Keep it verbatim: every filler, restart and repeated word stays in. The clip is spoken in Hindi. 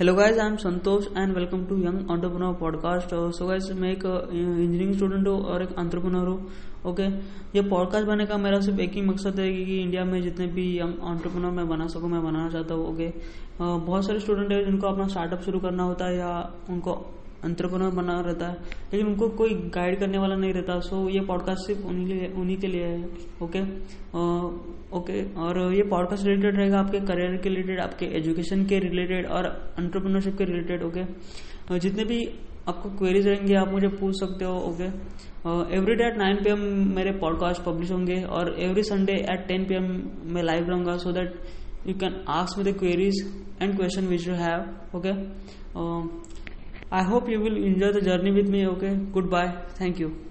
Hello guys, I am Santosh and welcome to young entrepreneur podcast. So guys, मैं एक इंजीनियरिंग स्टूडेंट हूँ और एक एंटरप्रेन्योर हूँ। ओके, ये पॉडकास्ट बनाने का मेरा सिर्फ एक ही मकसद है कि इंडिया में जितने भी यंग एंटरप्रेन्योर मैं बना सकूँ, मैं बनाना चाहता हूँ। ओके, बहुत सारे स्टूडेंट हैं जिनको अपना स्टार्टअप शुरू करना होता है या उनको एंटरप्रेन्योर बना रहता है, लेकिन उनको कोई गाइड करने वाला नहीं रहता। सो so, ये पॉडकास्ट सिर्फ उन्हीं लिए उन्हीं के लिए है। ओके ओके और ये पॉडकास्ट रिलेटेड रहेगा आपके करियर के रिलेटेड, आपके एजुकेशन के रिलेटेड और एंटरप्रेन्योरशिप के रिलेटेड। Okay okay? जितने भी आपको क्वेरीज रहेंगे आप मुझे पूछ सकते हो। Okay, every day at nine P M मेरे पॉडकास्ट पब्लिश होंगे और every Sunday at ten P M मैं लाइव रहूँगा। So that you can ask me the queries and question which you have. Okay, I hope you will enjoy the journey with me. Okay, goodbye. Thank you.